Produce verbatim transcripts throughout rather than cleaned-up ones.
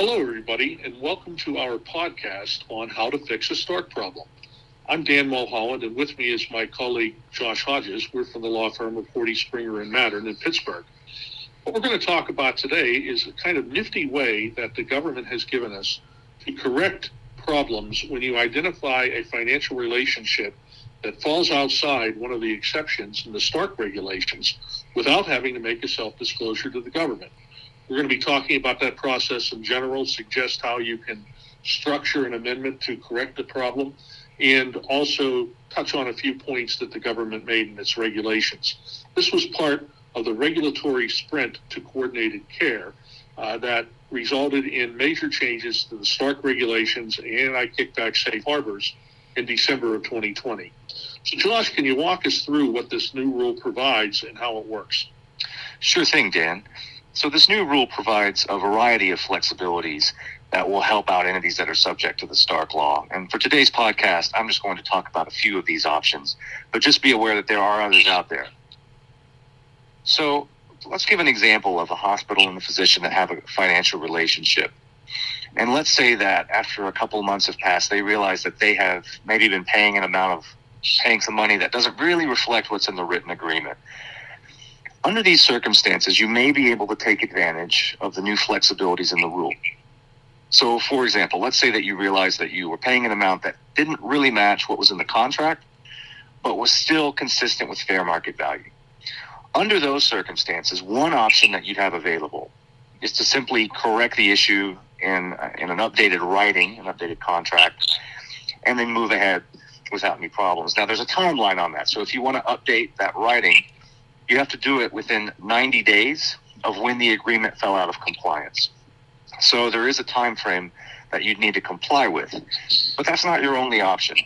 Hello, everybody, and welcome to our podcast on how to fix a Stark problem. I'm Dan Mulholland, and with me is my colleague, Josh Hodges. We're from the law firm of Horty, Springer, and Mattern in Pittsburgh. What we're going to talk about today is a kind of nifty way that the government has given us to correct problems when you identify a financial relationship that falls outside one of the exceptions in the Stark regulations without having to make a self-disclosure to the government. We're going to be talking about that process in general, suggest how you can structure an amendment to correct the problem, and also touch on a few points that the government made in its regulations. This was part of the regulatory sprint to coordinated care uh, that resulted in major changes to the Stark regulations and anti-kickback safe harbors in December of twenty twenty. So Josh, can you walk us through what this new rule provides and how it works? Sure thing, Dan. So this new rule provides a variety of flexibilities that will help out entities that are subject to the Stark Law. And for today's podcast, I'm just going to talk about a few of these options, but just be aware that there are others out there. So let's give an example of a hospital and a physician that have a financial relationship. And let's say that after a couple months have passed, they realize that they have maybe been paying an amount of paying some money that doesn't really reflect what's in the written agreement. Under these circumstances, you may be able to take advantage of the new flexibilities in the rule. So, for example, let's say that you realize that you were paying an amount that didn't really match what was in the contract, but was still consistent with fair market value. Under those circumstances, one option that you'd have available is to simply correct the issue in, in an updated writing, an updated contract, and then move ahead without any problems. Now, there's a timeline on that. So if you want to update that writing, you have to do it within ninety days of when the agreement fell out of compliance. So there is a time frame that you'd need to comply with, but that's not your only option.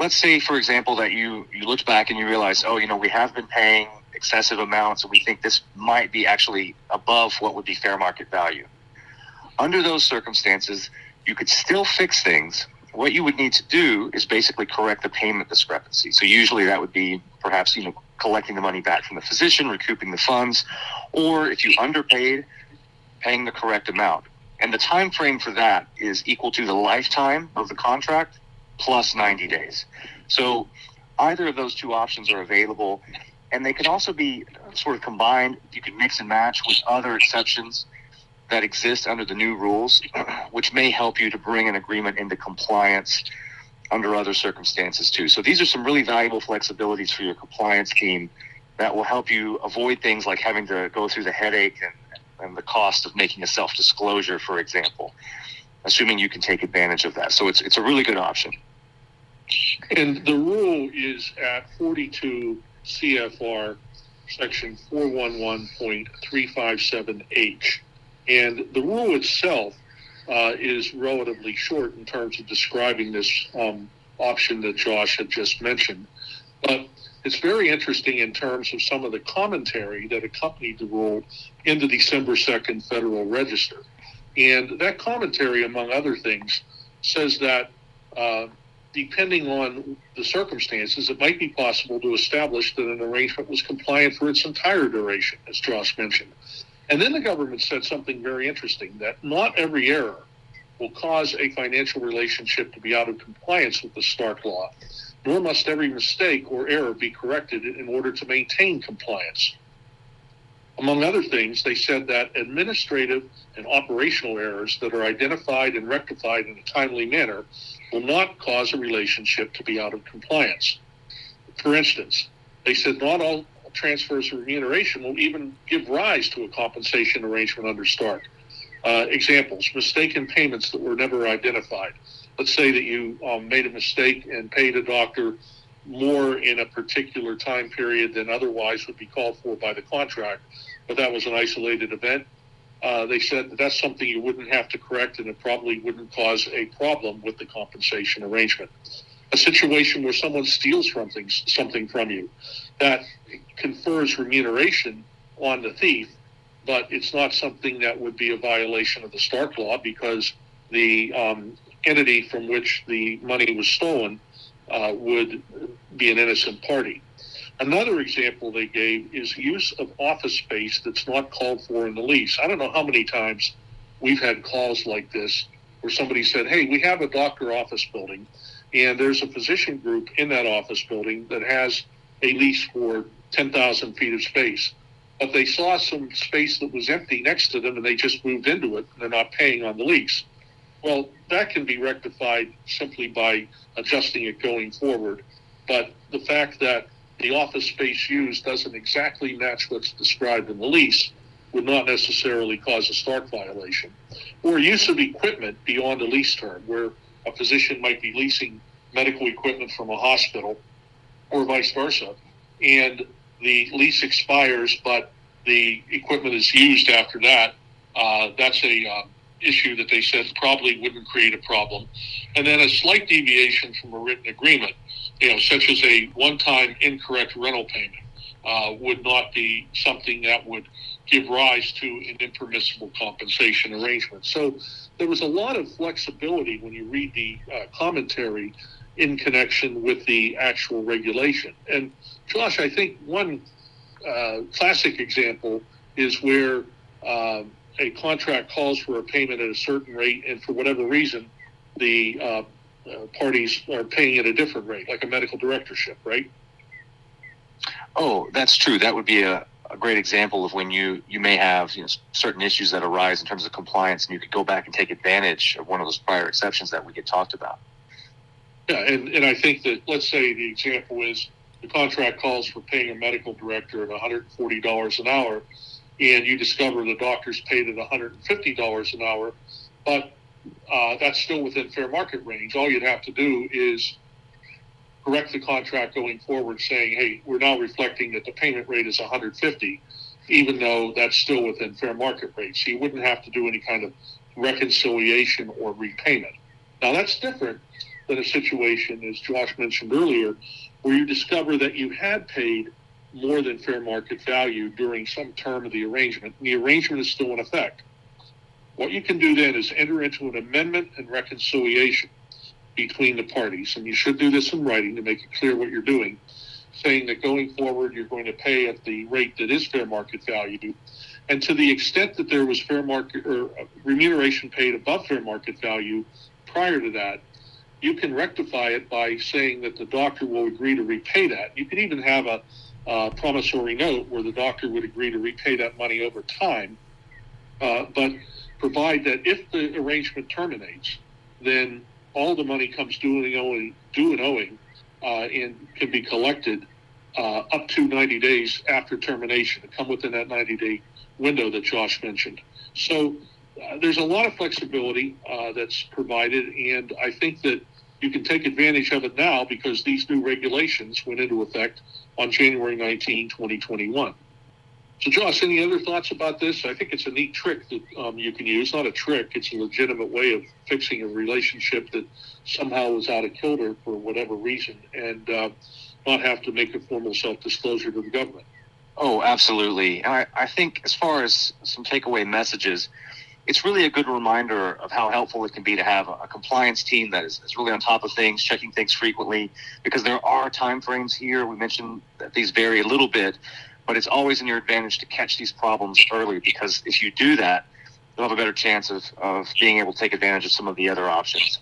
Let's say, for example, that you, you looked back and you realize, oh, you know, we have been paying excessive amounts, and we think this might be actually above what would be fair market value. Under those circumstances, you could still fix things. What you would need to do is basically correct the payment discrepancy. So usually that would be perhaps, you know, collecting the money back from the physician, recouping the funds, or if you underpaid, paying the correct amount. And the time frame for that is equal to the lifetime of the contract plus ninety days. So either of those two options are available, and they can also be sort of combined. You can mix and match with other exceptions that exist under the new rules, which may help you to bring an agreement into compliance under other circumstances too. So these are some really valuable flexibilities for your compliance team that will help you avoid things like having to go through the headache and, and the cost of making a self-disclosure, for example, assuming you can take advantage of that. So it's it's a really good option. And the rule is at forty-two C F R section four eleven point three five seven H. And the rule itself Uh, is relatively short in terms of describing this um, option that Josh had just mentioned. But it's very interesting in terms of some of the commentary that accompanied the rule in the December second Federal Register. And that commentary, among other things, says that uh, depending on the circumstances, it might be possible to establish that an arrangement was compliant for its entire duration, as Josh mentioned. And then the government said something very interesting, that not every error will cause a financial relationship to be out of compliance with the Stark Law, nor must every mistake or error be corrected in order to maintain compliance. Among other things, they said that administrative and operational errors that are identified and rectified in a timely manner will not cause a relationship to be out of compliance. For instance, they said not all transfers of remuneration will even give rise to a compensation arrangement under Stark. Uh, examples, mistaken payments that were never identified. Let's say that you um, made a mistake and paid a doctor more in a particular time period than otherwise would be called for by the contract, but that was an isolated event. Uh, they said that that's something you wouldn't have to correct, and it probably wouldn't cause a problem with the compensation arrangement. A situation where someone steals something, something from you that confers remuneration on the thief, but it's not something that would be a violation of the Stark Law because the um, entity from which the money was stolen uh, would be an innocent party. Another example they gave is use of office space that's not called for in the lease. I don't know how many times we've had calls like this where somebody said, hey, we have a doctor office building, and there's a physician group in that office building that has a lease for ten thousand feet of space. But they saw some space that was empty next to them, and they just moved into it, and they're not paying on the lease. Well, that can be rectified simply by adjusting it going forward. But the fact that the office space used doesn't exactly match what's described in the lease would not necessarily cause a Stark violation. Or use of equipment beyond the lease term, where a physician might be leasing medical equipment from a hospital or vice versa, and the lease expires, but the equipment is used after that. Uh, that's a um, issue that they said probably wouldn't create a problem. And then a slight deviation from a written agreement, you know, such as a one-time incorrect rental payment, uh, would not be something that would give rise to an impermissible compensation arrangement. So there was a lot of flexibility when you read the uh, commentary in connection with the actual regulation. And Josh, I think one uh, classic example is where uh, a contract calls for a payment at a certain rate, and for whatever reason, the uh, uh, parties are paying at a different rate, like a medical directorship, right? Oh, that's true. That would be a, a great example of when you, you may have you know, certain issues that arise in terms of compliance, and you could go back and take advantage of one of those prior exceptions that we had talked about. Yeah, and, and I think that, let's say the example is the contract calls for paying a medical director at one hundred forty dollars an hour, and you discover the doctor's paid at one hundred fifty dollars an hour, but uh, that's still within fair market range. All you'd have to do is correct the contract going forward, saying, hey, we're now reflecting that the payment rate is one hundred fifty dollars, even though that's still within fair market rate. So you wouldn't have to do any kind of reconciliation or repayment. Now, that's different than a situation, as Josh mentioned earlier, where you discover that you had paid more than fair market value during some term of the arrangement, and the arrangement is still in effect. What you can do then is enter into an amendment and reconciliation between the parties, and you should do this in writing to make it clear what you're doing, saying that going forward you're going to pay at the rate that is fair market value, and to the extent that there was fair market or remuneration paid above fair market value prior to that, you can rectify it by saying that the doctor will agree to repay that. You can even have a uh, promissory note where the doctor would agree to repay that money over time, uh, but provide that if the arrangement terminates, then all the money comes due and owing, due and, owing uh, and can be collected uh, up to ninety days after termination, to come within that ninety-day window that Josh mentioned. So uh, there's a lot of flexibility uh, that's provided, and I think that you can take advantage of it now because these new regulations went into effect on January nineteenth, twenty twenty-one. So Josh, any other thoughts about this? I think it's a neat trick that um, you can use. Not a trick, it's a legitimate way of fixing a relationship that somehow was out of kilter for whatever reason, and uh, not have to make a formal self-disclosure to the government. Oh, absolutely. And I, I think as far as some takeaway messages, it's really a good reminder of how helpful it can be to have a, a compliance team that is, is really on top of things, checking things frequently, because there are time frames here. We mentioned that these vary a little bit, but it's always in your advantage to catch these problems early, because if you do that, you'll have a better chance of, of being able to take advantage of some of the other options.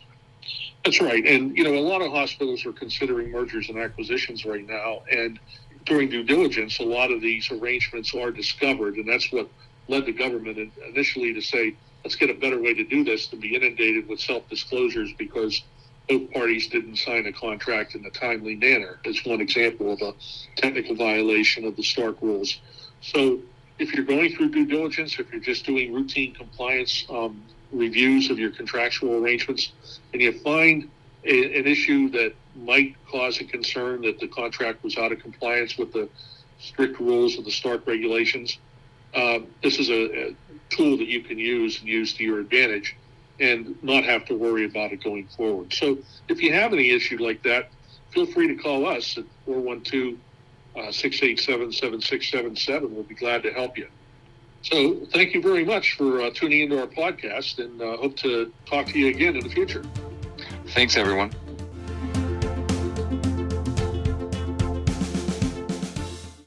That's right. And, you know, a lot of hospitals are considering mergers and acquisitions right now, and during due diligence, a lot of these arrangements are discovered, and that's what led the government initially to say, let's get a better way to do this than be inundated with self-disclosures because both parties didn't sign a contract in a timely manner. It's one example of a technical violation of the Stark rules. So if you're going through due diligence, if you're just doing routine compliance um, reviews of your contractual arrangements, and you find a, an issue that might cause a concern that the contract was out of compliance with the strict rules of the Stark regulations, Uh, this is a, a tool that you can use and use to your advantage and not have to worry about it going forward. So if you have any issue like that, feel free to call us at four one two, six eight seven, seven six seven seven. We'll be glad to help you. So thank you very much for uh, tuning into our podcast, and uh, hope to talk to you again in the future. Thanks, everyone.